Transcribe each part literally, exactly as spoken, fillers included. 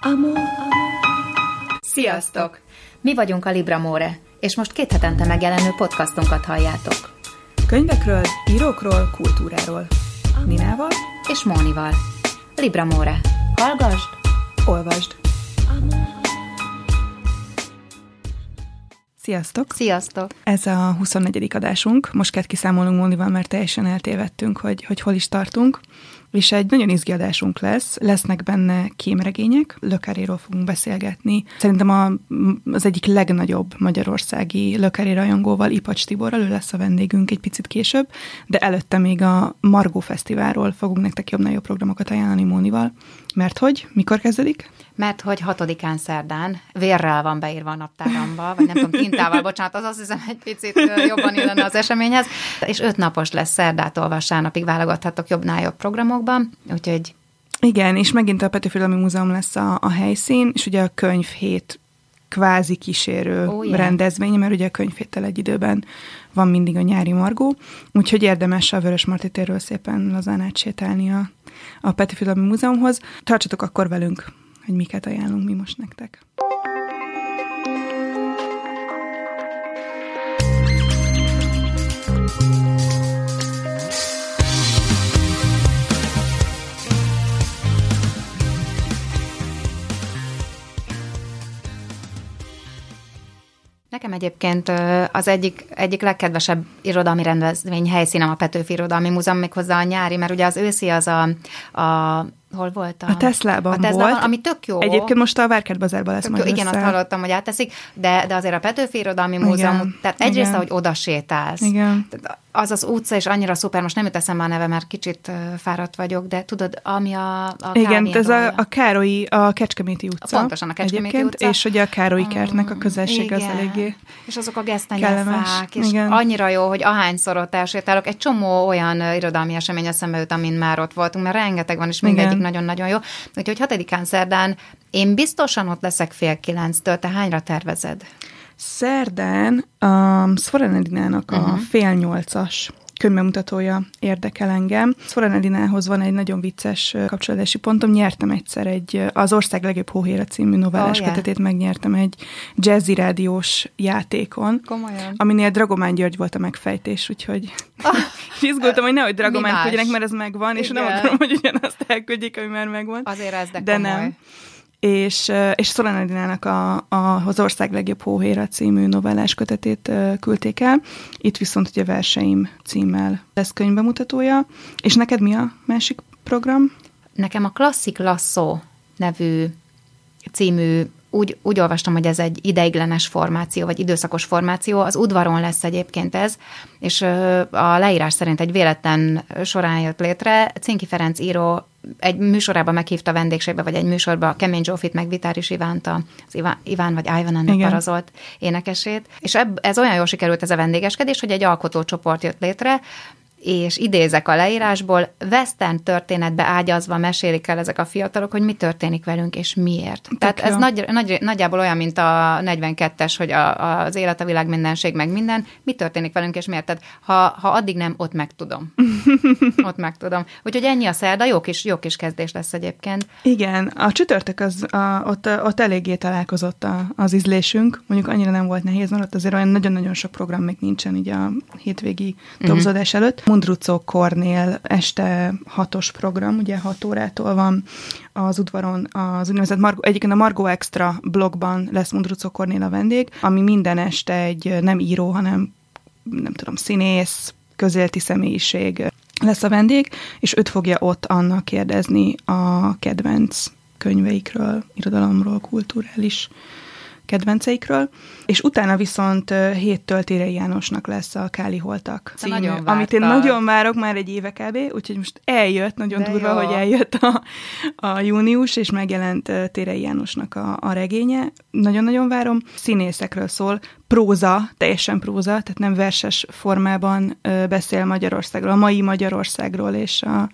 Amor. Sziasztok! Mi vagyunk a Libra Móre, és most két hetente megjelenő podcastunkat halljátok. Könyvekről, írókról, kultúráról. Ninával és Mónival. Libra Móre. Hallgasd, olvasd! Sziasztok! Sziasztok! Ez a huszonnegyedik adásunk. Most kell kiszámolnunk Mónival, mert teljesen eltévedtünk, hogy, hogy hol is tartunk. És egy nagyon izgi adásunk lesz, lesznek benne kémregények, Le Carréról fogunk beszélgetni. Szerintem a, az egyik legnagyobb magyarországi Le Carré rajongóval, Ipacs Tiborral, ő lesz a vendégünk egy picit később, de előtte még a Margó Fesztiválról fogunk nektek jobb nagyobb programokat ajánlani Mónival. Mert hogy? Mikor kezdődik? Mert hogy hatodikán szerdán, vérrel van beírva a naptáramba, vagy nem tudom, tintával, bocsánat, az azt hiszem egy picit jobban illene az eseményhez, és öt napos lesz, szerdától vasárnapig válogathatok jobbnál jobb programokban, úgyhogy... Igen, és megint a Petőfi Irodalmi Múzeum lesz a, a helyszín, és ugye a könyvhét kvázi kísérő oh, yeah. rendezvény, mert ugye a könyvhéttel egy időben van mindig a nyári Margó, úgyhogy érdemes a Vörösmarty térről szépen lazán átsétálni a, a Petőfi Irodalmi Múzeumhoz. Tartsatok akkor velünk, hogy miket ajánlunk mi most nektek. Nekem egyébként az egyik, egyik legkedvesebb irodalmi rendezvény helyszínem a Petőfi Irodalmi Múzeum, méghozzá a nyári, mert ugye az őszi az a... a hol volt a... A Teslában, a Teslában volt. Ami tök jó. Egyébként most a Várkert Bazárban lesz majd. Igen, azt hallottam, hogy átteszik, de, de azért a Petőfi Irodalmi Múzeum, tehát egyrészt, ahogy oda sétálsz. Igen. Az az utca is annyira szuper, most nem jut eszembe a neve, mert kicsit fáradt vagyok, de tudod, ami a, a igen, ez a, a Károlyi, a Kecskeméti utca. Pontosan, a Kecskeméti utca. És ugye a Károlyi kertnek a közelsége az eléggé. És azok a gesztenyefák, és igen. Annyira jó, hogy ahányszor ott elsétálok. Egy csomó olyan irodalmi esemény eszembe jut, amin már ott voltunk, mert rengeteg van, és mindegyik nagyon-nagyon jó. Úgyhogy hatodikán szerdán én biztosan ott leszek fél kilenctől. Te hányra tervezed? Szerdán um, Szforán Edinának uh-huh. a fél nyolcas könyvbemutatója érdekel engem. Szforán Edinához van egy nagyon vicces kapcsolódási pontom. Nyertem egyszer egy az Ország legjobb hóhéra című novellás oh, yeah. kötetét, megnyertem egy Jazzy Rádiós játékon. Komolyan. Aminél Dragomán György volt a megfejtés, úgyhogy... Oh. És izgultam, hogy nehogy Dragománt küldjenek, mert ez megvan, igen. És nem akarom, hogy ugyanazt elküldjék, ami már megvan. Azért ez de, de nem. És, és Szolán Adinának a, a, az Ország legjobb hóhéra című novellás kötetét küldték el. Itt viszont ugye verseim címmel lesz könyvbemutatója. És neked mi a másik program? Nekem a Klasszik Lasso nevű című Úgy, úgy olvastam, hogy ez egy ideiglenes formáció, vagy időszakos formáció. Az udvaron lesz egyébként ez, és a leírás szerint egy véletlen során jött létre. Cinki Ferenc író egy műsorában meghívta vendégségbe, vagy egy műsorba a Kemény Zsófit, meg Vitáris Ivánt, az Iván, Iván vagy Ivan parazolt énekesét. És ebb, ez olyan jól sikerült ez a vendégeskedés, hogy egy alkotócsoport jött létre, és idézek a leírásból, western történetbe ágyazva mesélik el ezek a fiatalok, hogy mi történik velünk, és miért. Tök Tehát jó. ez nagy, nagy, nagyjából olyan, mint a negyvenkettes, hogy a, a, az élet, a világ, mindenség, meg minden, mi történik velünk, és miért. Tehát ha, ha addig nem, ott megtudom. ott megtudom. Úgyhogy ennyi a szerda, jó kis, jó kis kezdés lesz egyébként. Igen, a csütörtök, az, a, ott, ott eléggé találkozott a, az ízlésünk, mondjuk annyira nem volt nehéz, mert ott azért olyan nagyon-nagyon sok program még nincsen így a hétvégi tobzódás mm-hmm. előtt. Mundruczó Kornél este hatos program, ugye hat órától van az udvaron az úgynevezett Margó, egyébként a Margó Extra blogban lesz Mundruczó Kornél a vendég, ami minden este egy nem író, hanem nem tudom, színész, közéleti személyiség lesz a vendég, és őt fogja ott Anna kérdezni a kedvenc könyveikről, irodalomról, kulturális kedvenceikről, és utána viszont héttől Térei Jánosnak lesz a Káli Holtak című, amit vártad. Én nagyon várok, már egy éve kb., úgyhogy most eljött, nagyon de durva, jó. hogy eljött a, a június, és megjelent Térei Jánosnak a, a regénye. Nagyon-nagyon várom. Színészekről szól, próza, teljesen próza, tehát nem verses formában beszél Magyarországról, a mai Magyarországról, és a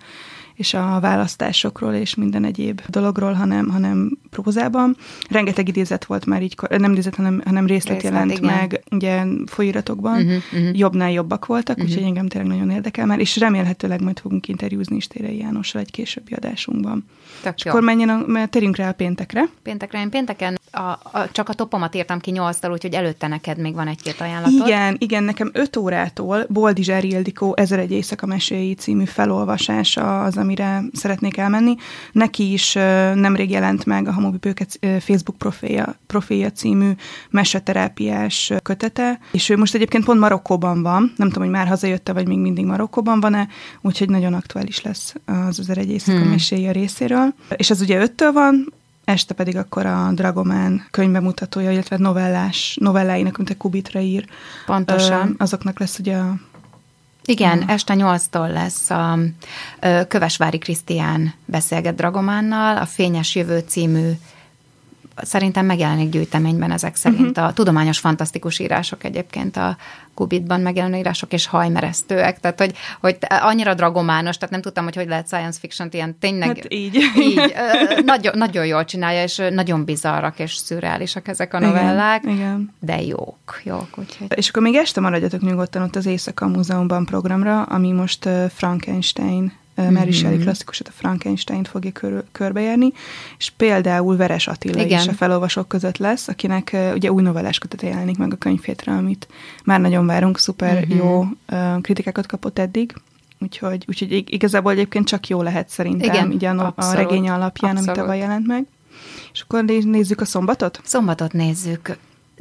és a választásokról és minden egyéb dologról, hanem, hanem prózában. Rengeteg idézet volt már így, nem idézet, hanem, hanem részlet, részlet jelent igen. meg ugye folyiratokban. Uh-huh, uh-huh. Jobbnál jobbak voltak, uh-huh. úgyhogy engem tényleg nagyon érdekel már, és remélhetőleg majd fogunk interjúzni is Térei Jánossal egy későbbi adásunkban. Tök és jó. Akkor menjen a, terünk rá a péntekre. Péntekre, én pénteken a, a, csak a topomat írtam ki nyolctal, úgyhogy előtte neked még van egy-két ajánlatod. Igen, igen, nekem öt órától Boldiz Ildikó Ezer egy éjszaka meséi című felolvasása az, amire szeretnék elmenni. Neki is nemrég jelent meg a Hamobi Pőke Facebook profilja, profilja című meseterápiás kötete, és ő most egyébként pont Marokkóban van, nem tudom, hogy már hazajött-e, vagy még mindig Marokkóban van-e, úgyhogy nagyon aktuális lesz az Ezer egy éjszaka hmm. meséi a részéről. És ez ugye öttől van, este pedig akkor a Dragomán könyvbemutatója, illetve novellás, novelláinak, mint a Qubitra ír. Pontosan. Azoknak lesz ugye a... Igen, uh-huh. este nyolctól lesz a Kövesvári Krisztián beszélget Dragománnal, a Fényes Jövő című, szerintem megjelenik gyűjteményben ezek szerint uh-huh. a tudományos fantasztikus írások egyébként a Qubitban megjelenő írások, és hajmeresztőek, tehát hogy, hogy annyira dragomános, tehát nem tudtam, hogy hogy lehet science fiction-t ilyen tényleg... Hát így. így nagyon, nagyon jól csinálja, és nagyon bizarrak és szürreálisak ezek a novellák, igen, igen. de jók, jók. Úgyhogy. És akkor még este maradjatok nyugodtan ott az Éjszaka a Múzeumban programra, ami most Frankenstein, mm-hmm. Mary Shelley klasszikusát, a Frankenstein-t fogja kör, körbejárni, és például Veres Attila igen. is a felolvasók között lesz, akinek ugye új novellás kötete jelenik meg a könyvhétre, amit már nagyon várunk, szuper mm-hmm. jó kritikákat kapott eddig, úgyhogy, úgyhogy igazából egyébként csak jó lehet szerintem, igen, így a, a regény alapján, amit tavaly jelent meg. És akkor nézzük a szombatot? Szombatot nézzük.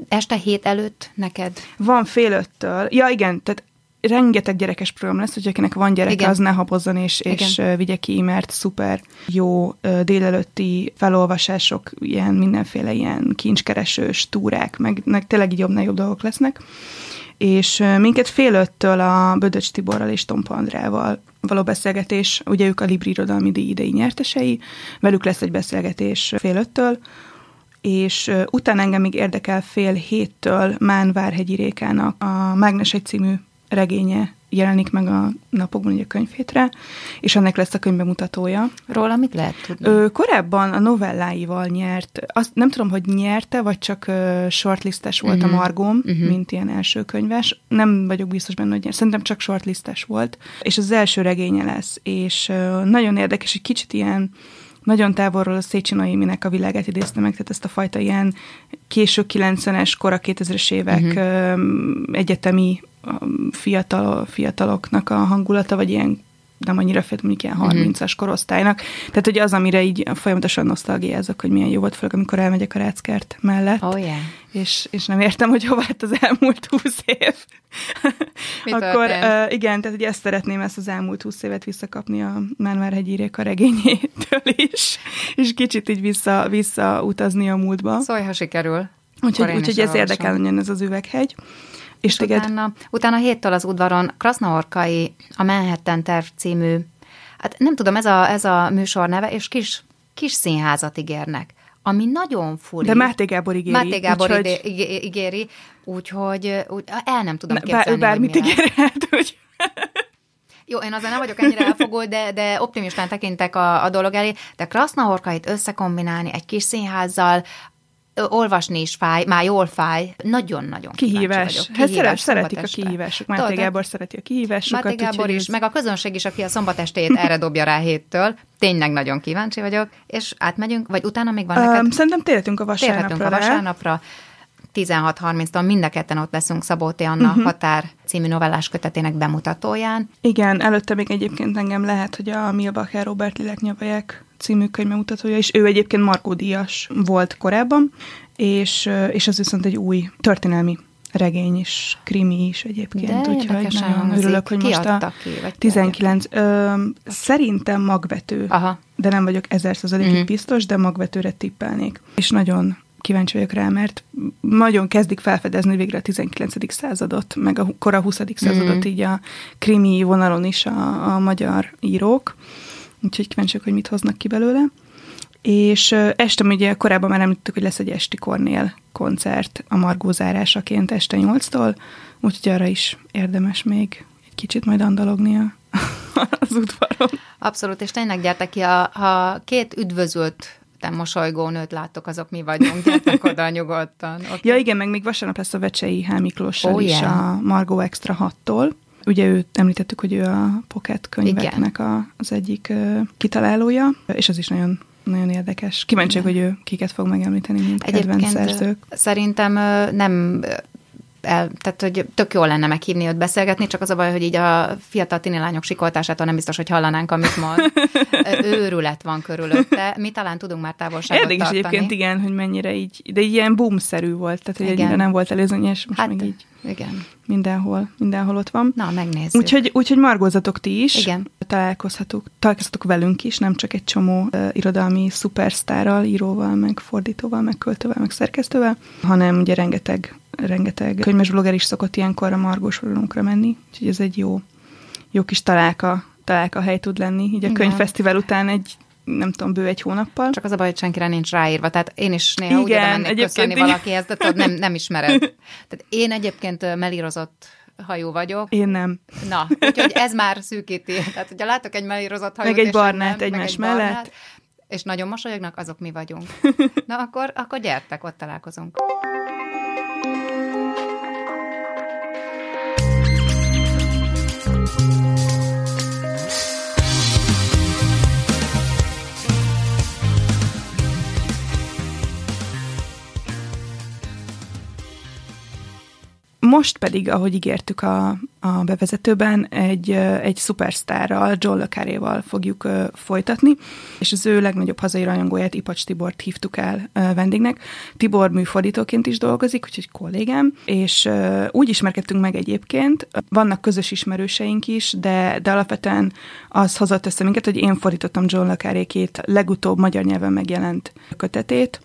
Este hét előtt neked? Van fél öttől. Ja, igen, tehát rengeteg gyerekes program lesz, hogy akinek van gyereke, igen. az ne habozzon, és, és vigye ki, mert szuper jó délelőtti felolvasások, ilyen mindenféle ilyen kincskeresős túrák, meg, meg tényleg így jobb, jobb dolgok lesznek. És minket fél öttől a Bödöcs Tiborral és Tompa Andrával való beszélgetés, ugye ők a Libri Irodalmi díj idei nyertesei, velük lesz egy beszélgetés fél öttől, és utána engem még érdekel fél héttől Mánvárhegyi Rékának a Mágneshegy című regénye jelenik meg a napokban, ugye a könyvhétre, és ennek lesz a könyvbemutatója. Róla mit lehet tudni? Ö, korábban a novelláival nyert, azt nem tudom, hogy nyerte, vagy csak uh, shortlistes volt uh-huh. a Margóm, uh-huh. mint ilyen első könyves. Nem vagyok biztos benne, hogy nyert. Szerintem csak shortlistes volt, és az első regénye lesz, és uh, nagyon érdekes, egy kicsit ilyen nagyon távolról a Széchenyi Noéminek a világát idézte meg, tehát ezt a fajta ilyen késő kilencvenes, kora kétezres évek uh-huh. uh, egyetemi fiatal, fiataloknak a hangulata, vagy ilyen, nem annyira fiatal, mondjuk ilyen harmincas uh-huh. korosztálynak. Tehát, hogy az, amire így folyamatosan nosztalgiázok, hogy milyen jó volt, főleg, amikor elmegyek a Ráckert mellett. Oh, yeah. és, és nem értem, hogy hova lett az elmúlt húsz év. Akkor uh, igen, tehát ugye ezt szeretném, ezt az elmúlt húsz évet visszakapni a Mánvárhegyi Réka regényétől is, és kicsit így vissza, visszautazni a múltba. Szóval, ha sikerül. Úgyhogy, úgyhogy ez érdekel, hogy ez az Üveghegy. És utána, utána héttől az udvaron Krasznaorkai a Manhattan terv című, hát nem tudom, ez a, ez a műsor neve, és kis, kis színházat ígérnek, ami nagyon furi. De Máté Gábor ígéri. Máté Gábor úgyhogy... ígéri, úgyhogy úgy, el nem tudom képzelni, bár, bármit ígérhet, úgy. Jó, én azért nem vagyok ennyire elfogó, de, de optimistán tekintek a, a dolog elé, de Krasznaorkait összekombinálni egy kis színházzal, olvasni is fáj, már jól fáj, nagyon-nagyon kihívás. Kihívás. Szeret, szeretik este. A kihívások. Máté Tudod, Gábor szereti a kihívásokat. Máté Gábor is, ez... meg a közönség is, aki a szombat estét erre dobja rá héttől. Tényleg nagyon kíváncsi vagyok, és átmegyünk, vagy utána még van um, neked? Szerintem térhetünk a vasárnapra. Térhetünk a vasárnapra. tizenhat harminctól mind a ketten ott leszünk Szabó T. Anna uh-huh. Határ című novellás kötetének bemutatóján. Igen, előtte még egyébként engem lehet, hogy a Milbacher Robert Léleknyavaják című könyvbemutatója, és ő egyébként Margó díjas volt korábban, és, és ez viszont egy új történelmi regény is, krimi is egyébként, úgyhogy nagyon örülök, hogy ki most a ki, tizenkilenc Ö, szerintem Magvető, Aha. de nem vagyok ezer százalékig mm. biztos, de Magvetőre tippelnék. És nagyon kíváncsi vagyok rá, mert nagyon kezdik felfedezni végre a tizenkilencedik századot, meg a kora huszadik századot, mm. így a krimi vonalon is a, a magyar írók. Úgyhogy kíváncsiak, hogy mit hoznak ki belőle. És este, ugye korábban már említettük, hogy lesz egy esti Kornél koncert a Margó zárásaként este nyolctól, úgyhogy arra is érdemes még egy kicsit majd andalognia az udvaron. Abszolút, és tényleg gyertek ki, ha, ha két üdvözült mosolygó nőt láttok, azok mi vagyunk, gyertek oda nyugodtan. Okay. Ja igen, meg még vasárnap lesz a Vecsei H. Miklóssal oh, is yeah. a Margó Extra hattól. Ugye őt említettük, hogy ő a Pocket könyveknek a, az egyik uh, kitalálója, és az is nagyon, nagyon érdekes. Kíváncsiak, hogy ő kiket fog megemlíteni, mint kedvenc Egyébként szerzők. Szerintem nem... El, tehát, hogy tök jó lenne meghívni őt beszélgetni, csak az a baj, hogy így a fiatal tinilányok sikoltásától nem biztos, hogy hallanánk, amit mond. Őrület van körülötte. Mi talán tudunk már távolságot Érdekes tartani. Érdekes egyébként, igen, hogy mennyire így, de ilyen boomszerű volt, tehát hogy egyébként nem volt előzmény, és most hát, meg így igen. mindenhol, mindenhol ott van. Na, megnézzük. Úgyhogy, úgyhogy margózatok ti is. Igen. Találkozhatok, találkozhatok velünk is, nem csak egy csomó uh, irodalmi szupersztárral, íróval, meg fordítóval, meg költővel, meg szerkesztővel, hanem ugye rengeteg rengeteg könyves blogger is szokott ilyenkor a Margósoronunkra menni, úgyhogy ez egy jó, jó kis találka, találka hely tud lenni, így a könyvfesztivál után egy, nem tudom, bő egy hónappal. Csak az a baj, hogy senkire nincs ráírva, tehát én is néha úgy oda mennék köszönni valakihez, de nem, nem ismered. Tehát én egyébként melírozott hajú vagyok. Én nem. Na, úgyhogy ez már szűkíti. Tehát, hogyha látok egy melírozott hajót, meg egy barnát egymás mellett, és nagyon mosolyognak, azok mi vagyunk. Na, akkor, akkor gyertek, ott találkozunk. Most pedig, ahogy ígértük a, a bevezetőben, egy, egy szupersztárral, John le Carréval fogjuk uh, folytatni, és az ő legnagyobb hazai rajongóját, Ipacs Tibort hívtuk el uh, vendégnek. Tibor műfordítóként is dolgozik, úgyhogy kollégám, és uh, úgy ismerkedtünk meg egyébként, vannak közös ismerőseink is, de, de alapvetően az hozott össze minket, hogy én fordítottam John le Carré két legutóbb magyar nyelven megjelent kötetét,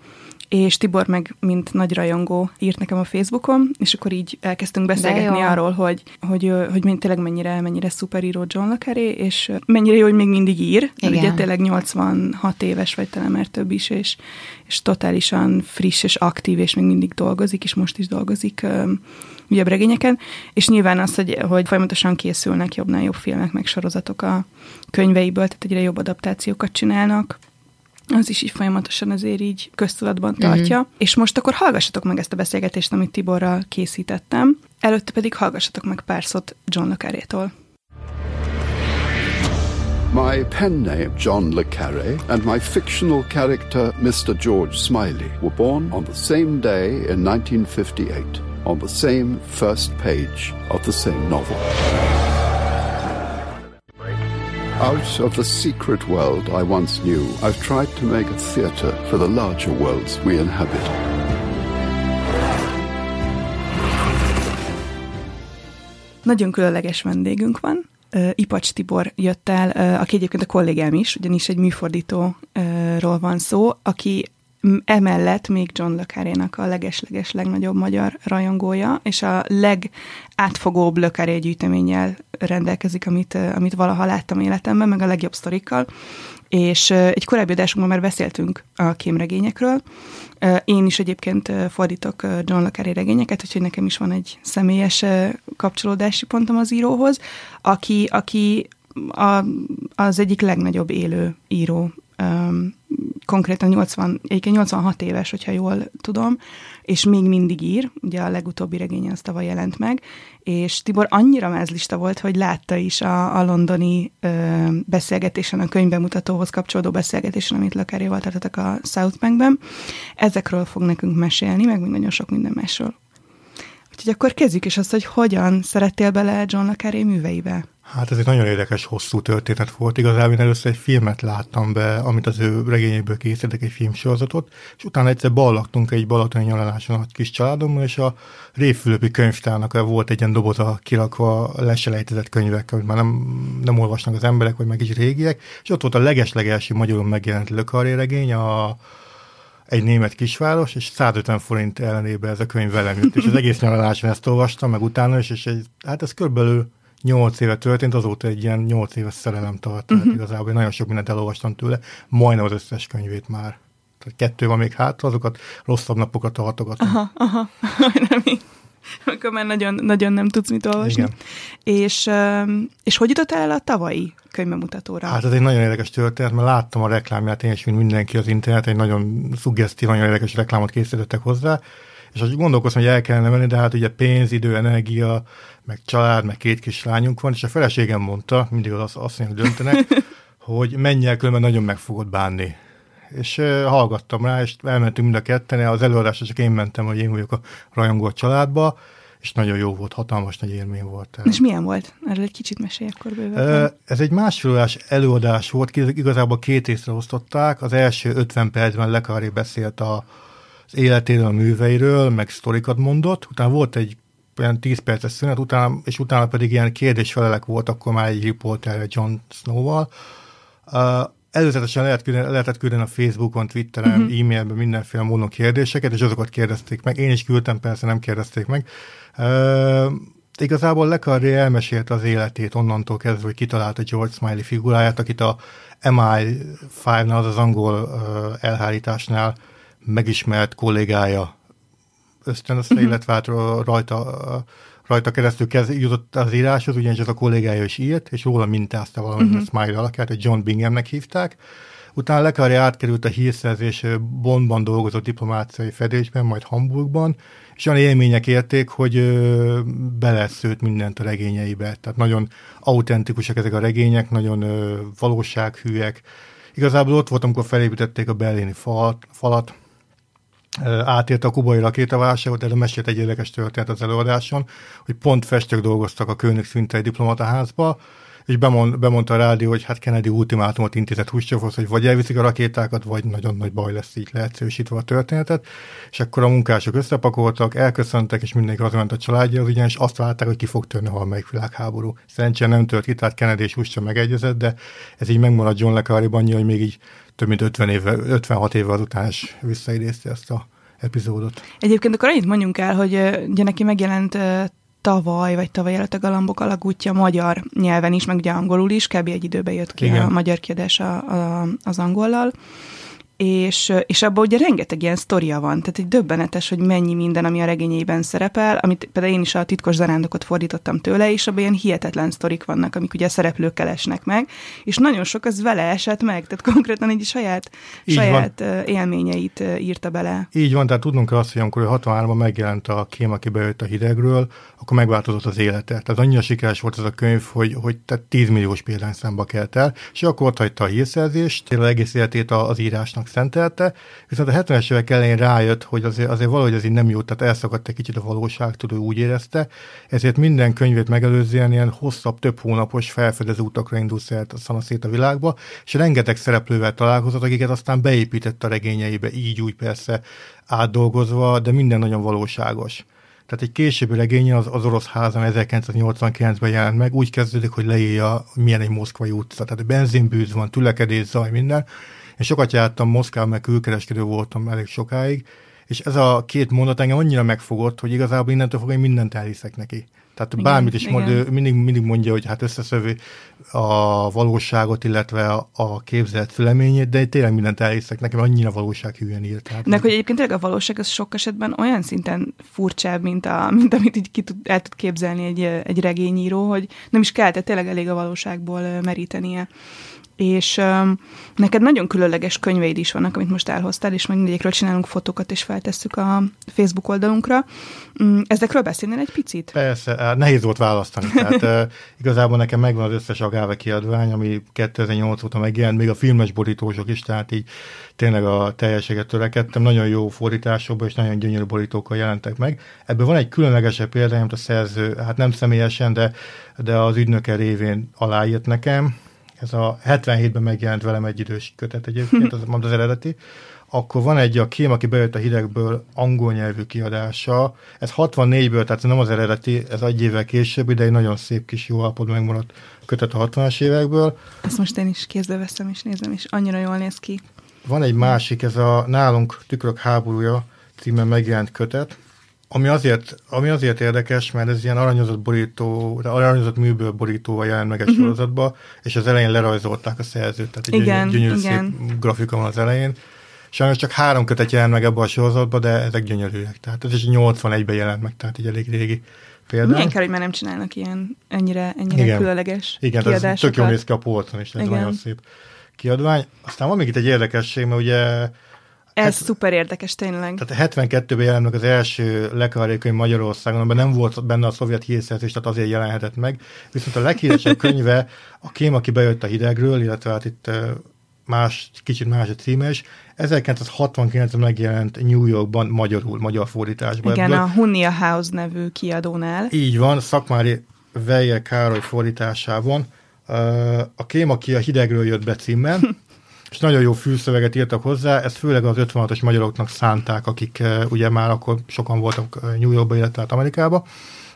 és Tibor meg, mint nagy rajongó, írt nekem a Facebookon, és akkor így elkezdtünk beszélgetni arról, hogy, hogy, hogy, hogy tényleg mennyire, mennyire szuperíró John le Carré, és mennyire jó, hogy még mindig ír. Igen. Ugye tényleg nyolcvanhat éves, vagy talán már több is, és, és totálisan friss és aktív, és még mindig dolgozik, és most is dolgozik ugye regényeken, és nyilván az, hogy, hogy folyamatosan készülnek jobbnál jobb filmek, meg sorozatok a könyveiből, tehát egyre jobb adaptációkat csinálnak, az is így folyamatosan azért így köztudatban tartja. Mm. És most akkor hallgassatok meg ezt a beszélgetést, amit Tiborral készítettem. Előtte pedig hallgassatok meg pár szót John le Carrétól. My pen name John le Carré and my fictional character mister George Smiley were born on the same day in nineteen fifty-eight on the same first page of the same novel. Out of the secret world I once knew, I've tried to make a theatre for the larger worlds we inhabit. Nagyon különleges vendégünk van. Uh, Ipacs Tibor jött el, uh, aki egyébként a kollégám is, ugyanis egy műfordítóról uh, van szó, aki emellett még John le Carrénak a leges-leges legnagyobb magyar rajongója, és a legátfogóbb le Carré gyűjteménnyel rendelkezik, amit, amit valaha láttam életemben, meg a legjobb sztorikkal. És egy korábbi adásunkban már beszéltünk a kémregényekről. Én is egyébként fordítok John le Carré regényeket, úgyhogy nekem is van egy személyes kapcsolódási pontom az íróhoz, aki, aki a, az egyik legnagyobb élő író, Um, konkrétan nyolcvan, nyolcvanhat éves, hogyha jól tudom, és még mindig ír, ugye a legutóbbi regénye az tavaly jelent meg, és Tibor annyira mázlista volt, hogy látta is a, a londoni ö, beszélgetésen, a könyvbemutatóhoz kapcsolódó beszélgetésen, amit le Carréval tartottak a South Bankben. Ezekről fog nekünk mesélni, meg még nagyon sok minden másról. Úgyhogy akkor kezdjük is azt, hogy hogyan szerettél bele John le Carré műveibe? Hát ez egy nagyon érdekes, hosszú történet volt. Igazából én először egy filmet láttam be, amit az ő regényéből készítettek, egy filmsorozatot, és utána egyszer ballaktunk egy balatoni nyaraláson a kis családommal, és a Révfülöpi könyvtárnak volt egy ilyen doboza kirakva leselejtezett könyvekkel, amit már nem, nem olvasnak az emberek, vagy meg is régiek, és ott volt a leges-legelső magyarul megjelent le Carré regény, a egy német kisváros, és száz ötven forint ellenében ez a könyv velem jött, és az egész nyaraláson ezt olvastam, meg utána is, és egy, hát ez körülbelül nyolc éve történt, azóta egy ilyen nyolc éves szerelem tart, uh-huh. Igazából nagyon sok mindent elolvastam tőle, majdnem az összes könyvét már. Tehát kettő van még hátra, azokat rosszabb napokat tartogatom. Aha, aha, majdnem így. Akkor már nagyon, nagyon nem tudsz mit olvasni. És, és hogy jutottál el a tavalyi könyvbemutatóra? Hát ez egy nagyon érdekes történet, mert láttam a reklámját, én is, mint mindenki az interneten, egy nagyon szuggesztív, nagyon érdekes reklámot készítettek hozzá, és azt gondolkoztam, hogy el kellene menni, de hát ugye pénz, idő, energia, meg család, meg két kislányunk van, és a feleségem mondta, mindig az asszonyok döntenek, hogy menj el, különben nagyon meg fogod bánni. És uh, hallgattam rá, és elmentünk mind a ketten, az előadásra csak én mentem, hogy én vagyok a rajongó családba, és nagyon jó volt, hatalmas nagy élmény volt. El. És milyen volt? Erről egy kicsit mesélj akkor bőven. Uh, ez egy másfél órás előadás volt, igazából két részre osztották, az első ötven percben Le Carré beszélt a, az életéről, a műveiről, meg sztorikat mondott, utána volt egy olyan tíz perces szünet, utána, és utána pedig ilyen kérdésfelelek volt, akkor már egy riporterre John Snow-val. Uh, Előzetesen lehet küldeni, lehetett küldeni a Facebookon, Twitteren, uh-huh. e-mailben mindenféle módon kérdéseket, és azokat kérdezték meg. Én is küldtem, persze nem kérdezték meg. Uh, igazából Le Carré elmesélte az életét onnantól kezdve, hogy kitalálta George Smiley figuráját, akit a em i öt-nál, az az angol uh, elhárításnál megismert kollégája ösztönözte, uh-huh. illetve hát rajta, uh, rajta keresztül kez, jutott az íráshoz, ugyanis az a kollégája is írt, és róla mintázta valamilyen uh-huh. Smiley alakját, hogy John Binghamnek hívták. Utána Le Carré átkerült a hírszerzés, Bonnban dolgozott diplomáciai fedésben, majd Hamburgban, és olyan élmények érték, hogy beleszőtt mindent a regényeibe. Tehát nagyon autentikusak ezek a regények, nagyon ö, valósághűek. Igazából ott volt, amikor felépítették a berlini falat, falat átélte a kubai rakétaválságot, erről mesélt egy érdekes történet az előadáson, hogy pont festők dolgoztak a Königszüntei diplomataházba, és bemond, bemondta a rádió, hogy hát Kennedy ultimátumot intézett Khrushchevhoz, hogy vagy elviszik a rakétákat, vagy nagyon nagy baj lesz, így leegyszerűsítve a történetet, és akkor a munkások összepakoltak, elköszöntek, és mindenki hazament a családjához, ugyanis azt várták, hogy ki fog törni valamelyik világháború. Szerencsére nem tört ki, tehát Kennedy és Khrushchev megegyezett, de ez így megmaradt John le Carréban annyi, hogy még így több mint ötven évvel, ötvenhat évvel azután is visszaidézte ezt a epizódot. Egyébként akkor annyit mondjunk el, hogy ugye neki megjelent tavaly, vagy tavaly előtt a Galambok alagútja magyar nyelven is, meg ugye angolul is, kb. Egy időben jött ki Igen. a magyar kiadás a, a, az angollal, és, és abban ugye rengeteg ilyen sztoria van, tehát egy döbbenetes, hogy mennyi minden, ami a regényeiben szerepel, amit például én is a Titkos zarándokot fordítottam tőle, és abban ilyen hihetetlen sztorik vannak, amik ugye a szereplőkkel esnek meg, és nagyon sok az vele esett meg, tehát konkrétan egy saját, saját élményeit írta bele. Így van, tehát tudnunk kell azt, hogy amikor hatvanháromban megjelent a Kim, aki bejött a hidegről, akkor megváltozott az élete. Tehát annyira sikeres volt ez a könyv, hogy, hogy tehát tíz milliós példányszámba kelt el, és akkor ott hagyta a hírszerzést, tényleg egész életét az írásnak szentelte, viszont a hetvenes évek elején rájött, hogy azért, azért valahogy ez így nem jó, tehát elszakadt egy kicsit a valóságtól, ő úgy érezte, ezért minden könyvét megelőzően ilyen hosszabb, több hónapos felfedező utakra indult szanaszét a világba, és rengeteg szereplővel találkozott, akiket aztán beépített a regényeibe, így úgy persze átdolgozva, de minden nagyon valóságos. Tehát egy későbbi regényen az, az orosz házam ezerkilencszáznyolcvankilencben jelent meg, úgy kezdődik, hogy leírja, milyen egy moszkvai utca, tehát benzinbűz van, tülekedés, zaj, minden. Én sokat jártam Moszkvában, meg külkereskedő voltam elég sokáig, és ez a két mondat engem annyira megfogott, hogy igazából innentől fogom, én mindent elhiszek neki. Tehát igen, bármit is mond, ő mindig, mindig mondja, hogy hát összeszövő a valóságot, illetve a képzelt szüleményét, de tényleg mindent elhiszek nekem, annyira valósághűen írt. Hát, de hogy egyébként tényleg a valóság az sok esetben olyan szinten furcsább, mint, a, mint amit így ki tud, el tud képzelni egy, egy regényíró, hogy nem is kell, tehát tényleg elég a valóságból merítenie. És um, neked nagyon különleges könyveid is vannak, amit most elhoztál, és majd mindegyikről csinálunk fotókat, és feltesszük a Facebook oldalunkra. Um, ezekről beszélnél egy picit? Persze, nehéz volt választani. Tehát uh, igazából nekem megvan az összes Agave kiadvány, ami kétezer-nyolc óta megjelent, még a filmes borítósok is, tehát így tényleg a teljességet törekedtem. Nagyon jó fordításokban, és nagyon gyönyörű borítókkal jelentek meg. Ebből van egy különlegesebb példány, amit a szerző, hát nem személyesen, de, de az ügynöke révén aláírt nekem. Ez a hetvenhétben megjelent velem egy idős kötet egyébként, az, az eredeti, akkor van egy a Kim, aki bejött a hidegből angol nyelvű kiadása, ez hatvannégyből, tehát nem az eredeti, ez egy évvel később, de egy nagyon szép kis jó állapotban megmaradt kötet a hatvanas évekből. Ezt most én is kézbe veszem és nézem, és annyira jól néz ki. Van egy másik, ez a Nálunk tükrök háborúja címen megjelent kötet, ami azért, ami azért érdekes, mert ez ilyen aranyozott borító, aranyozott műből borítóval jelent meg egy uh-huh. sorozatba, és az elején lerajzolták a szerzőt, tehát igen, egy gyönyörű igen. szép grafika van az elején. Sajnos csak három kötet jelent meg ebben a sorozatban, de ezek gyönyörűek. Tehát ez is nyolcvanegyben jelent meg, tehát így elég régi például. Milyen kell, hogy már nem csinálnak ilyen ennyire, ennyire igen. különleges igen, kiadásokat. Ez tök jól néz ki a polcon is, ez igen. nagyon szép kiadvány. Aztán van még itt egy érdekesség, mert ugye... Ez het... szuper érdekes, tényleg. Tehát hetvenkettőben jelent meg az első Le Carré könyv Magyarországon, amiben nem volt benne a szovjet hírszerzés, tehát azért jelenhetett meg. Viszont a leghíresebb könyve a Kém, aki bejött a hidegről, illetve hát itt más, kicsit más a címe is. ezerkilencszázhatvankilencben megjelent New Yorkban magyarul, magyar fordításban. Igen, ebből. A Hunnia House nevű kiadónál. Így van, Szakmári Weyer Károly fordításában. A Kém, aki a hidegről jött be címmel, és nagyon jó fülszöveget írtak hozzá, ezt főleg az ötvenhatos magyaroknak szánták, akik ugye már akkor sokan voltak New Yorkban, illetve Amerikában.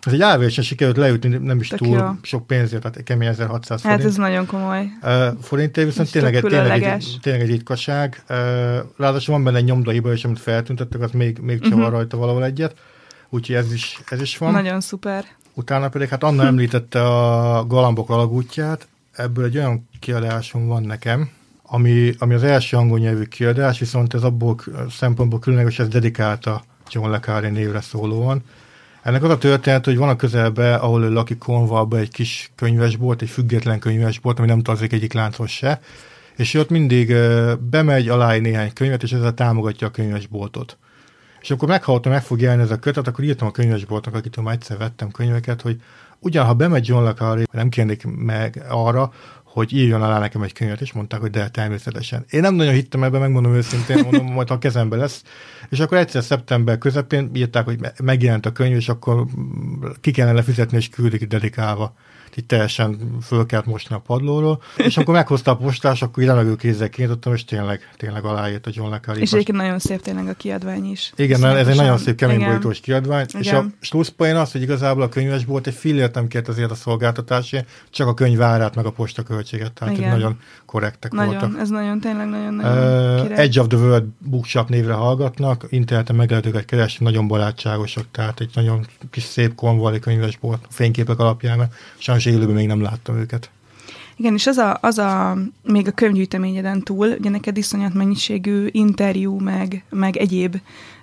Ez egy árversen sikerült lejutni, nem is Tök túl jó. sok pénzért, tehát kemény ezerhatszáz forint. Hát ez nagyon komoly. Uh, forintért, viszont tényleg, tényleg, egy, tényleg egy ritkaság. Uh, ráadásul van benne egy nyomdahiba is, amit feltüntettek, az még, még uh-huh. csavar rajta valahol egyet. Úgyhogy ez is, ez is van. Nagyon szuper. Utána pedig, hát Anna említette a Galambok alagútját, ebből egy olyan kiadásom van nekem, ami, ami az első angol nyelvű kiadás, viszont ez abból szempontból különleges, ez dedikálta John le Carré névre szólóan. Ennek az a történet, hogy van a közelben, ahol ő lakik Cornwallban egy kis könyvesbolt, egy független könyvesbolt, ami nem tartozik egyik lánchoz se, és ő ott mindig bemegy, aláír néhány könyvet, és ezzel támogatja a könyvesboltot. És akkor meghallottam, meg fog jelenni ez a kötet, akkor írtam a könyvesboltnak, akitől már egyszer vettem könyveket, hogy ugyanha bemegy John le Carré, nem kérnék meg arra, hogy írjon alá nekem egy könyvet, és mondták, hogy de természetesen. Én nem nagyon hittem ebben, megmondom őszintén, mondom, majd ha a kezembe lesz. És akkor egyszer szeptember közepén írták, hogy megjelent a könyv, és akkor ki kellene lefizetni, és küldik dedikálva. Így teljesen föl kellett mosni a padlóról. És akkor meghozta a postás, akkor így remegő kézzel kinyitottam, és tényleg, tényleg aláírt a John le Carré. És egyébként nagyon szép tényleg a kiadvány is. Igen, szóval ez egy nagyon szép keményborítós kiadvány. Igen. És a slusszpoén az, hogy igazából a könyvesbolt egy fillért nem kért azért a szolgáltatásért, csak a könyv árát meg a postaköltséget. Tehát nagyon korrektek nagyon, voltak. Ez nagyon, tényleg nagyon, nagyon uh, Edge of the World Bookshop névre hallgatnak, interneten meg lehet őket keresni, nagyon barátságosak, tehát egy nagyon kis szép cornwalli könyvesbolt fényképek alapján, sajnos élőben még nem láttam őket. Igen, és az a, az a még a könyvgyűjteményeden túl, ugye neked iszonyat mennyiségű interjú, meg, meg egyéb uh,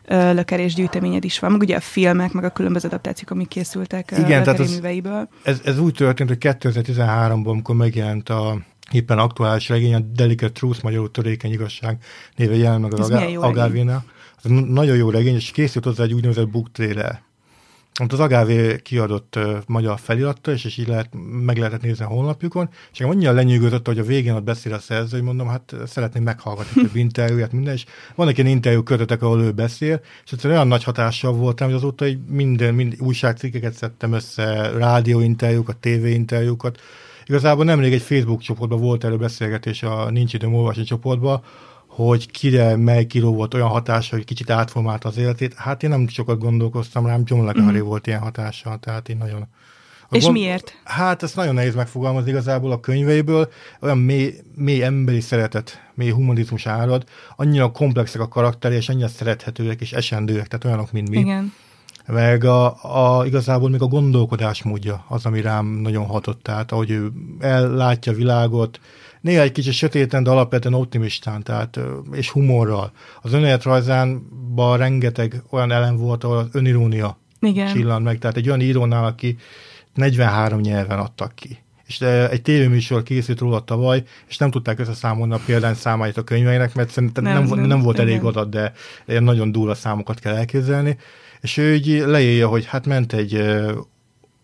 le Carrés gyűjteményed is van, meg ugye a filmek, meg a különböző adaptációk, amik készültek igen, le Carré műveiből. Ez, ez úgy történt, hogy kétezer-tizenháromban, amikor megjelent a éppen aktuális regény, a Delicate Truth, magyarul Törékeny Igazság néven jelent meg az Agávina. Ez nagyon jó regény, és készült hozzá egy úgynevezett book trailer. Amit az Agávé kiadott uh, magyar felirattal, és, és így lehet, meg lehetett nézni a honlapjukon, és annyira lenyűgözött, hogy a végén ott beszél a szerző, hogy mondom, hát szeretném meghallgatni több interjúját, minden, és vannak ilyen interjú kötetek, ahol ő beszél, és egyszerűen olyan nagy hatással voltam, hogy azóta így minden, minden újságcikkeket szedtem össze, rádióinterjúkat, tévéinterjúkat. Igazából nemrég egy Facebook csoportban volt elő beszélgetés a Nincs Időm Olvasni csoportban, hogy kire, mely kiló volt olyan hatása, hogy kicsit átformálta az életét. Hát én nem sokat gondolkoztam rám, John le Carré mm. volt ilyen hatással, tehát én nagyon... A és gond... miért? Hát ezt nagyon nehéz megfogalmazni igazából a könyveiből. Olyan mély, mély emberi szeretet, mély humanizmus árad, annyira komplexek a karakteri, és annyira szerethetőek és esendőek, tehát olyanok, mint mi. Igen. Meg a, a, igazából még a gondolkodásmódja az, ami rám nagyon hatott, tehát ahogy ő ellátja a világot, néha egy kicsit sötéten, de alapvetően optimistán, tehát, és humorral. Az önéletrajzánban rengeteg olyan elem volt, ahol az önirónia csillan meg, tehát egy olyan írónál, aki negyvenhárom nyelven adtak ki. És egy tévéműsor készült róla tavaly, és nem tudták összeszámolni a példány számáit a könyveinek, mert szerintem nem, nem, nem volt elég adat, de nagyon durva számokat kell elképzelni. És ő így leírja, hogy hát ment egy ö,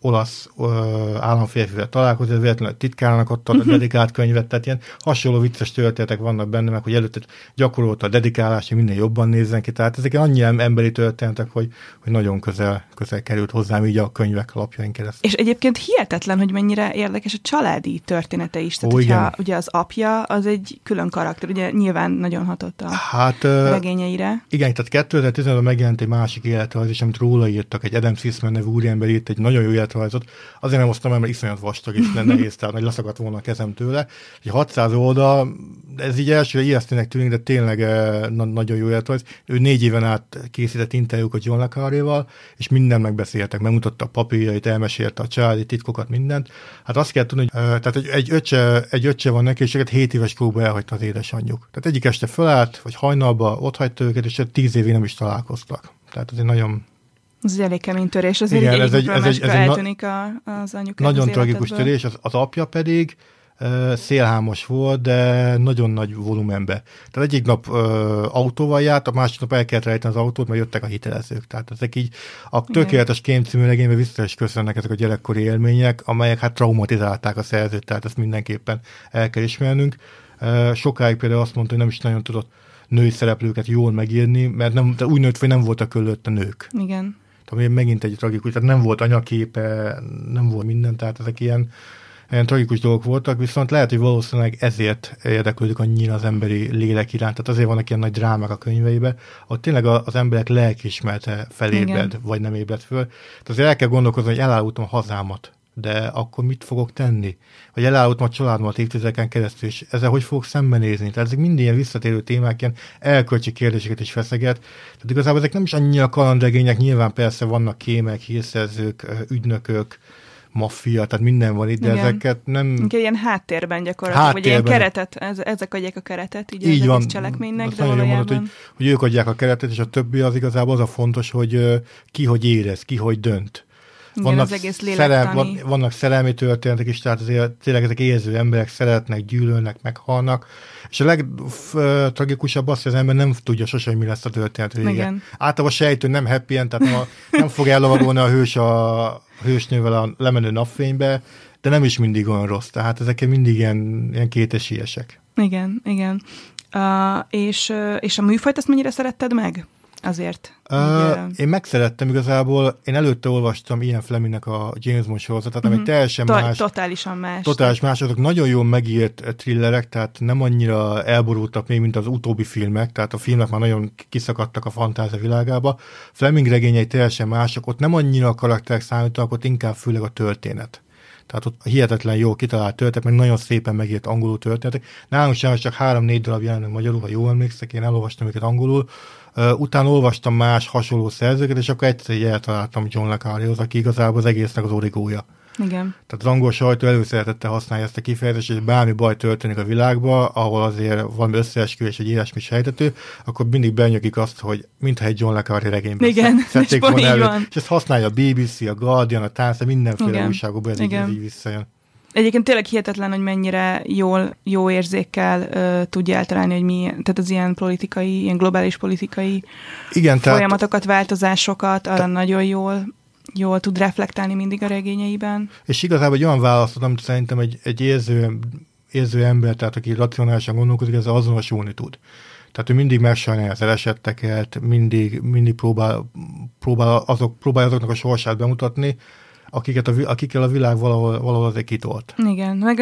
olasz ö, államférfivel találkozni, véletlenül titkárnak adta a dedikált könyvet, tehát ilyen hasonló vicces történetek vannak benne, meg hogy előtte gyakorolta a dedikálást, hogy minden jobban nézzen ki, tehát ezek annyira emberi történetek, hogy, hogy nagyon közel, közel került hozzám így a könyvek lapjain keresztül. És egyébként hihetetlen, hogy mennyire érdekes a családi története is, tehát Ó, hogyha, ugye az apja az egy külön karakter, ugye nyilván nagyon hatott a hát, regényeire. Igen, tehát kétezer-tizenben megjelent egy másik életrajz is, amit róla írtak, egy Adam Szisman nevű úriember írt egy nagyon jó életrajzot. Azért nem hoztam el, mert iszonyat vastag, és lenne nehéz, tehát hogy leszakadt volna a kezem tőle. Egy hatszáz oldal ez így elsőre ijesztőnek tűnik, de tényleg e, na, nagyon jó életrajz. Ő négy éven át készített interjúkat John le Carréval, és mindent megbeszéltek, megmutatta a papírjait, elmesélte a családi titkokat, mindent. Hát azt kell tudni, hogy e, tehát egy, egy, öccse, egy öccse van neki, és őket hét éves korban elhagyta az édesanyjuk. Tehát egyik este fölállt, vagy hajnalba ott hagyta őket, és tíz évig nem is találkoztak. Tehát azért nagyon... Ez elég kemény törés, azért igen, ez egy, ez egy, ez eltűnik a, az anyuka. Nagyon az tragikus törés, az, az apja pedig uh, szélhámos volt, de nagyon nagy volumenben. Tehát egyik nap uh, autóval járt, a másik nap el kellett rejteni az autót, mert jöttek a hitelezők. Tehát ezek így a Tökéletes Kém című regényben vissza is köszönnek ezek a gyerekkori élmények, amelyek hát traumatizálták a szerzőt, tehát ezt mindenképpen el kell ismernünk. Uh, sokáig például azt mondta, hogy nem is nagyon tudott női szereplőket jól megírni, mert nem, úgy nőtt, hogy nem voltak körülött a nők. Igen. Ami megint egy tragikus, tehát nem volt anyaképe, nem volt minden, tehát ezek ilyen, ilyen tragikus dolgok voltak, viszont lehet, hogy valószínűleg ezért érdeklődik annyira az emberi lélek iránt, tehát azért vannak ilyen nagy drámák a könyveiben, ahol tényleg az emberek lelkiismerete felébred, igen, vagy nem ébred föl. Tehát azért el kell gondolkozni, hogy elárultam a hazámat, de akkor mit fogok tenni? Vagy elárultam a családomat évtizedeken keresztül, és ezzel hogy fogok szembenézni? Tehát ezek mind ilyen visszatérő témák, ilyen elkölcsi kérdéseket is feszeget. Tehát igazából ezek nem is annyira kalandregények, nyilván persze vannak kémek, hírszerzők, ügynökök, maffia, tehát minden van itt, de igen, ezeket nem... Inkább ilyen háttérben gyakorlatilag, vagy ilyen keretet, ez, ezek adják a keretet, így, így az egész cselekménynek, de valójában... Mondod, hogy, hogy ők adják a keretet, és a többi az igazából az a fontos, hogy ki hogy érez, ki hogy dönt. Igen, vannak, szerel, van, vannak szerelmi történetek is, tehát azért tényleg ezek érző emberek szeretnek, gyűlölnek, meghalnak, és a legtragikusabb az, hogy az ember nem tudja sose, hogy mi lesz a történet vége. Általában sejtő, nem happy end, tehát nem, nem fog ellovagolni a hős a, a hősnővel a lemenő napfénybe, de nem is mindig olyan rossz, tehát ezek mindig ilyen, ilyen kétesiesek. Igen, igen. Uh, és, és a műfajt azt mennyire szeretted meg? Azért. Uh, én megszerettem igazából, én előtte olvastam Ian Flemingnek a James Bond sorozatát, ami uh-huh. teljesen to- más. Totálisan más. Totális más, azok nagyon jól megírt thrillerek, tehát nem annyira elborultak még, mint az utóbbi filmek, tehát a filmek már nagyon kiszakadtak a fantázia világába. Fleming regényei teljesen mások, ott nem annyira a karakterek számítanak, ott inkább főleg a történet. Tehát ott hihetetlen jó kitalált történet, meg nagyon szépen megírt angolul történetek. Nálunk sem csak három-négy darab jelenleg magyarul, ha jól emlékszek, én elolvastam őket angolul. Uh, utána olvastam más hasonló szerzőket, és akkor egyszer eltaláltam John le Carréhoz, aki igazából az egésznek az origója. Igen. Tehát az angol sajtó előszeretettel használja ezt a kifejezést, és bármi baj történik a világban, ahol azért valami összeesküvés, egy ilyesmi sejtető, akkor mindig benyökik azt, hogy mintha egy John le Carré regényben szedték volna elő. És ezt használja a bé bé cé, a Guardian, a Times, mindenféle igen, újságokban, ez igen, így visszajön. Egyébként tényleg hihetetlen, hogy mennyire jól, jó érzékkel ö, tudja eltalálni, hogy mi, tehát az ilyen politikai, ilyen globális politikai igen, folyamatokat, tehát, változásokat, arra te, nagyon jól, jól tud reflektálni mindig a regényeiben. És igazából egy olyan választod, amit szerintem egy, egy érző, érző ember, tehát aki racionálisan gondolkodik, ezzel azonosulni tud. Tehát ő mindig megsajnálja az elesetteket, mindig, mindig próbál, próbál, azok, próbál azoknak a sorsát bemutatni, akiket a, akikkel a világ valahol, valahol azért kitolt. Igen, meg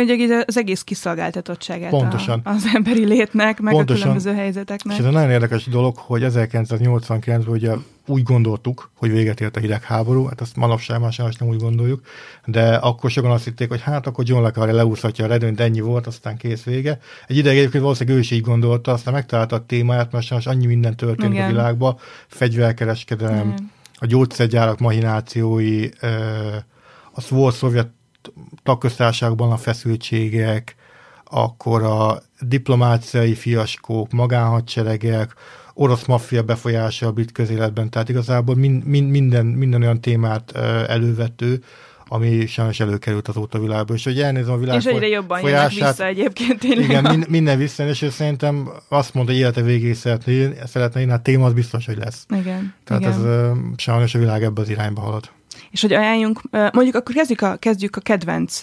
az egész kiszolgáltatottságát pontosan. A, az emberi létnek, meg pontosan. A különböző helyzeteknek. És ez egy nagyon érdekes dolog, hogy ezerkilencszáznyolcvankilencben ugye úgy gondoltuk, hogy véget ért a hidegháború, hát azt manapság már sajnos nem úgy gondoljuk, de akkor sokan azt hitték, hogy hát akkor John le Carré leúszhatja a redőnyt, ennyi volt, aztán kész vége. Egy ideig egyébként valószínűleg ő is így gondolta, aztán megtalálta a témáját, mert sajnos annyi minden történik igen, a világban, fegyverkereskedelem, igen, a gyógyszergyárak mahinációi, az volt szovjet tagköztársaságban a feszültségek, akkor a diplomáciai fiaskók, magánhadseregek, orosz maffia befolyása a brit közéletben, tehát igazából mind, mind, minden, minden olyan témát elővető, ami sajnos előkerült azóta világból. És hogy elnézem a világ és egyre jobban jönnek vissza egyébként tényleg. Igen, min, minden vissza, és szerintem azt mondta, hogy élete végéig szeretne én, hát téma az biztos, hogy lesz. Igen. Tehát igen, ez sajnos a világ ebbe az irányba halad. És hogy ajánljunk, mondjuk akkor kezdjük a, kezdjük a kedvenc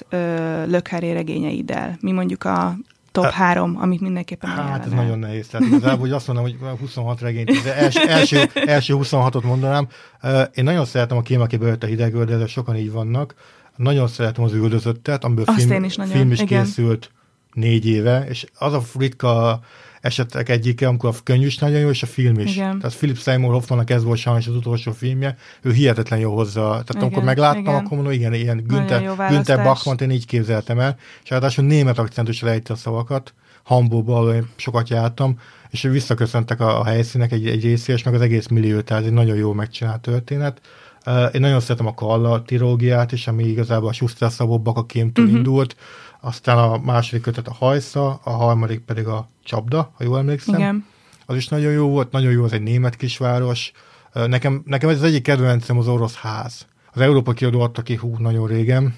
le Carré regényeiddel. Mi mondjuk a top hát, három, amit mindenképpen ajánlanál. Hát ez nagyon nehéz. Tehát igazából, hogy azt mondanám, hogy huszonhat regényt, de els, első, első huszonhatot mondanám. Én nagyon szeretem a Kém, aki bejött a hidegről, de sokan így vannak. Nagyon szeretem az Üldözöttet, amiből film, film is igen, készült. négy éve, és az a ritka esetek egyike, amikor a könyv is nagyon jó, és a film is. Igen. Tehát Philip Seymour Hoffmannak ez volt sajnos az utolsó filmje, ő hihetetlen jó hozzá. Tehát igen, amikor megláttam, igen. akkor mondom, igen, ilyen Günther Bachmann-t én így képzeltem el, és ráadásul német akcentus lejti a szavakat, Hamburgba, ahol én sokat jártam, és visszaköszöntek a, a helyszínek egy, egy részére, és meg az egész millió, tehát egy nagyon jó megcsinált történet. Uh, én nagyon szeretem a Kalla trilógiát is, ami igazából a Schuster Szabó Bakakémtől uh-huh. indult, aztán a második kötet a Hajsza, a harmadik pedig a Csapda, ha jól emlékszem. Igen. Az is nagyon jó volt, nagyon jó, az egy német kisváros. Uh, nekem, nekem ez az egyik kedvencem az Orosz Ház. Az Európa Kiadó adta ki, hú, nagyon régen,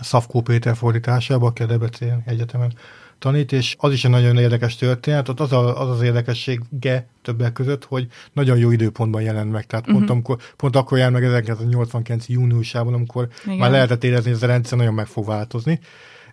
Szafkó Péter fordításában, aki a Debreceni Egyetemen tanít, és az is egy nagyon érdekes történet, ott az, a, az az érdekessége többek között, hogy nagyon jó időpontban jelent meg, tehát uh-huh. pont, amikor, pont akkor jár meg ezerkilencszáznyolcvankilenc júniusában, amikor igen. már lehetett érezni, hogy ez a rendszer nagyon meg fog változni,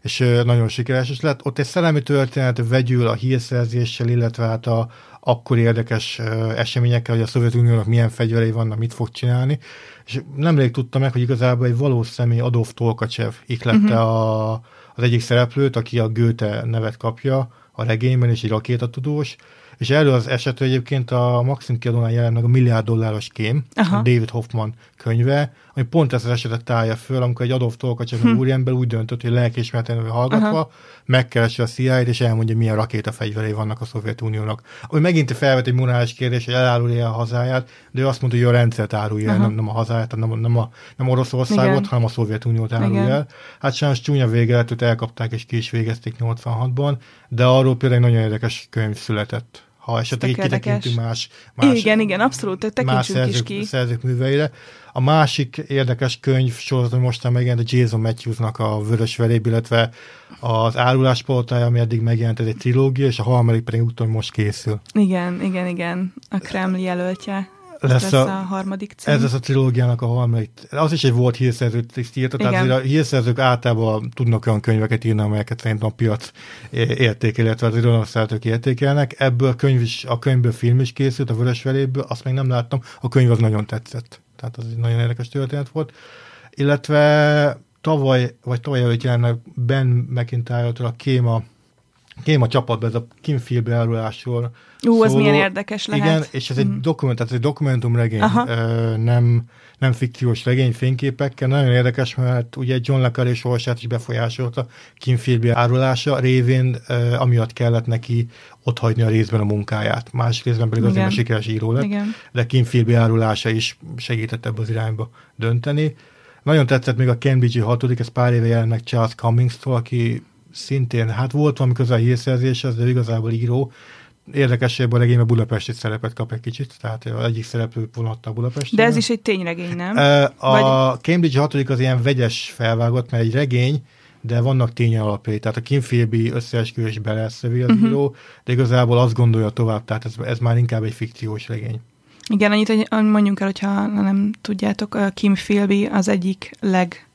és nagyon sikeres is lett. Ott egy szellemi történet vegyül a hírszerzéssel, illetve hát a akkor érdekes eseményekkel, hogy a Szovjetuniónak milyen fegyverei vannak, mit fog csinálni, és nemrég tudta meg, hogy igazából egy valós személy, Adolf Tolkacsev ihlette uh-huh. a az egyik szereplőt, aki a Goethe nevet kapja a regényben, és egy rakétatudós, és erről az esetről egyébként a Maxim kiadónál jelent meg a Milliárd dolláros kém, aha. a David Hoffman könyve, ami pont ezt az esetet tárja föl, amikor egy Adolf Tolkacsev hm. úriember úgy döntött, hogy lelkiismeretlenül hallgatva aha. megkeresi a cé i á-t, és elmondja, milyen rakétafegyverei vannak a Szovjetuniónak. Ami megint felvet egy morális kérdés, hogy elárulja a hazáját, de ő azt mondta, hogy a rendszert árulja el, nem, nem a hazáját, nem, nem, a, nem Oroszországot, igen. hanem a Szovjetuniót árulja el. Hát sajnos csúnya vége lett, őt elkapták, és ki is végezték nyolcvanhatban, de arról például nagyon érdekes könyv született. Ha esetleg kitekintünk más, más, igen, igen, abszolút, más szerzők, ki. szerzők műveire. A másik érdekes könyv sorozat, ami mostan megjelent, a Jason Matthewsnak a Vörös Veréb, illetve az Árulás palotája, ami eddig megjelent, ez egy trilógia, és a harmadik pedig úton most készül. Igen, igen, igen, a Kreml jelöltje. Lesz, lesz a, a harmadik cím. Ez lesz a trilógiának a harmadik. Az is egy volt hírszerzőt írta, igen. tehát a hírszerzők általában tudnak olyan könyveket írni, amelyeket szerintem a piac értékel, illetve az irodalomszeretők értékelnek. Ebből könyv is, a könyvből film is készült, a Vörös Veréből, azt még nem láttam, a könyv az nagyon tetszett. Tehát az egy nagyon érdekes történet volt. Illetve tavaly, vagy tavaly előtt jelenleg Ben McIntyre-től a Kéma Kém a csapatban, ez a Kim Philby elrólásról szóló. Az milyen érdekes lehet. Igen, és ez mm. egy dokumentum, ez egy dokumentumregény, ö, nem, nem fikciós regény fényképekkel. Nagyon érdekes, mert ugye John le Carré sorsát is befolyásolta Kim Philby elrólása révén, ö, amiatt kellett neki otthagyni a részben a munkáját. Más részben pedig azért, mert sikeres író lett, igen. de Kim Philby elrólása is segített ebbe az irányba dönteni. Nagyon tetszett még a Cambridge-i hatodik, ez pár éve jelent meg Charles Cummings-tól, aki szintén, hát volt valami közel a hírszerzéshez, de igazából író. Érdekesebb a regényben budapesti szerepet kap egy kicsit, tehát az egyik szereplő vonhatta a budapesti. De ez is egy tényregény, nem? A Cambridge hatodik az ilyen vegyes felvágott, mert egy regény, de vannak tény alapjai. Tehát a Kim Philby összeesküvés beleszövi az uh-huh. író, de igazából azt gondolja tovább, tehát ez, ez már inkább egy fikciós regény. Igen, annyit mondjunk el, hogyha nem tudjátok, Kim Philby az egyik leg...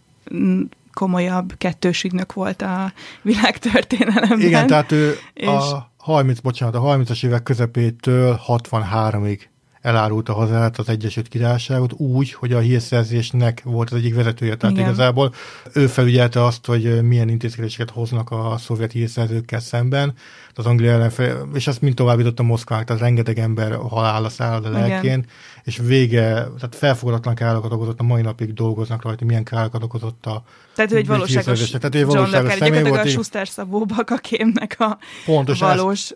komolyabb kettős ügynök volt a világtörténelemben. Igen, tehát ő és... a harmincas, bocsánat, a harmincas évek közepétől hatvanháromig elárult a hazáját, az Egyesült Királyságot úgy, hogy a hírszerzésnek volt az egyik vezetője, tehát igen. igazából ő felügyelte azt, hogy milyen intézkedéseket hoznak a szovjet hírszerzőkkel szemben, az Anglia ellen fel, és azt mind továbbított a Moszkvának, tehát rengeteg ember halálra szállad a lelkén, és vége, tehát felfogadatlan károkat okozott, a mai napig dolgoznak rajta, milyen károkat okozott a tehát ő egy valóságos, tehát ő egy valóságos személy volt. A Schuster Szabó Bakakémnek a valós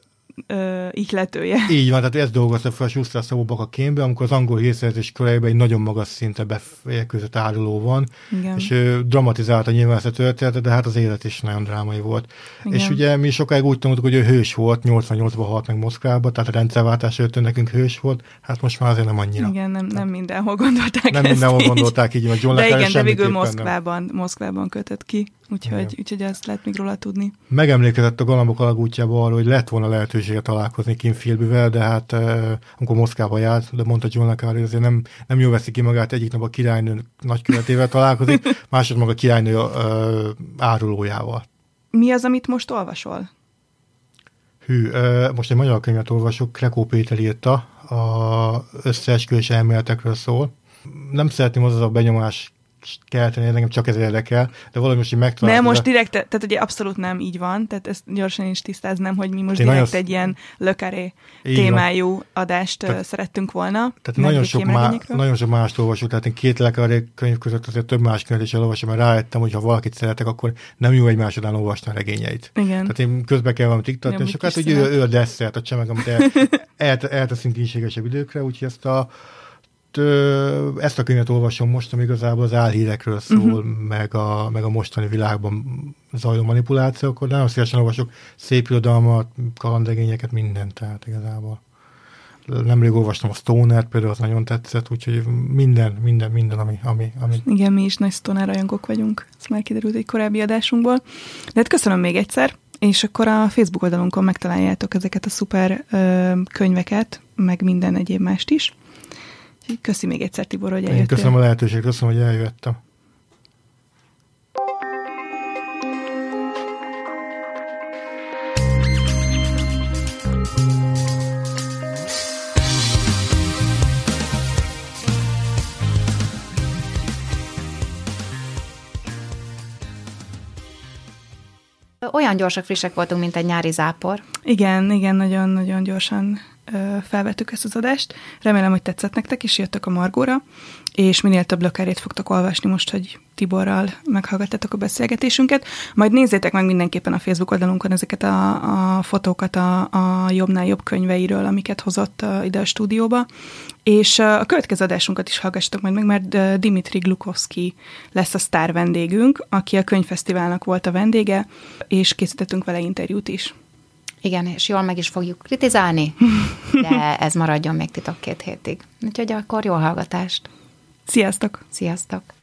ihletője. Így van, tehát ezt dolgozta fel a Schuster Szabó Bakakémbe, amikor az angol hírszerzés körében egy nagyon magas szinte befejezett áruló van, igen. és ő dramatizálta nyilván ezt a történetet, de hát az élet is nagyon drámai volt. Igen. És ugye mi sokáig úgy tanultuk, hogy ő hős volt, nyolcvannyolcban halt meg Moszkvába, tehát a rendszerváltás előtt nekünk hős volt, hát most már azért nem annyira. Igen, nem, nem, nem mindenhol gondolták nem ezt mindenhol így. gondolták így, hogy John le Carré semmiképpen nem. De igen, de végül Moszkvában, Moszkvában kötött ki. Úgyhogy, úgyhogy ezt lehet még róla tudni. Megemlékezett a Galambok alagútjában arról, hogy lett volna lehetősége találkozni Kim Philbyvel, de hát eh, amikor Moszkvába járt, de mondta John le Carré, azért nem, nem jól veszi ki magát, egyik nap a királynő nagykövetével találkozik, másodnap a királynő eh, árulójával. Mi az, amit most olvasol? Hű, eh, most egy magyar könyvet olvasok, Krekó Péter írta, a összeesküvés elméletekről szól. Nem szeretném az a benyomás kell tenni, nekem csak ez érdekel, de valami most így megtalálni. Nem, most direkt, tehát ugye abszolút nem így van, tehát ezt gyorsan is tisztáznám, hogy mi most Té direkt az... egy ilyen Le Carré témájú van. Adást tehát, szerettünk volna. Tehát nagyon sok, má, nagyon sok mást olvasok, tehát én két Le Carré könyv között azért több más könyvet is elolvasom, mert rájöttem, hogy ha valakit szeretek, akkor nem jó egymás után olvasni a regényeit. Igen. Tehát én közben kell valamit iktatni, és hát, hogy ő, ő a desszert, a csemeg, amit el, el, elteszünk kénységesebb időkre, úgyhogy ezt a ezt a könyvet olvasom most, ami igazából az álhírekről szól, uh-huh. meg, a, meg a mostani világban zajló manipulációkor. Nagyon szívesen olvasok szép irodalmat, kalandregényeket, mindent, tehát igazából. Nemrég olvastam a Stonert, például az nagyon tetszett, úgyhogy minden, minden, minden, ami... ami, ami... Igen, mi is nagy Stoner rajongók vagyunk. Ez már kiderült egy korábbi adásunkból. De hát köszönöm még egyszer, és akkor a Facebook oldalunkon megtaláljátok ezeket a szuper ö, könyveket, meg minden egyéb mást is. Köszi még egyszer, Tibor, hogy eljöttél. Én köszönöm a lehetőséget, köszönöm, hogy eljöttem. Olyan gyorsak, frissek voltunk, mint egy nyári zápor. Igen, igen, nagyon-nagyon gyorsan felvettük ezt az adást. Remélem, hogy tetszett nektek, és jöttök a Margóra, és minél több Le Carrét fogtok olvasni most, hogy Tiborral meghallgattatok a beszélgetésünket. Majd nézzétek meg mindenképpen a Facebook oldalunkon ezeket a, a fotókat a, a jobbnál jobb könyveiről, amiket hozott ide a stúdióba. És a következő adásunkat is hallgassatok majd meg, mert Dimitri Glukovszky lesz a sztár vendégünk, aki a könyvfesztiválnak volt a vendége, és készítettünk vele interjút is. Igen, és jól meg is fogjuk kritizálni, de ez maradjon még titok két hétig. Úgyhogy akkor jó hallgatást! Sziasztok! Sziasztok!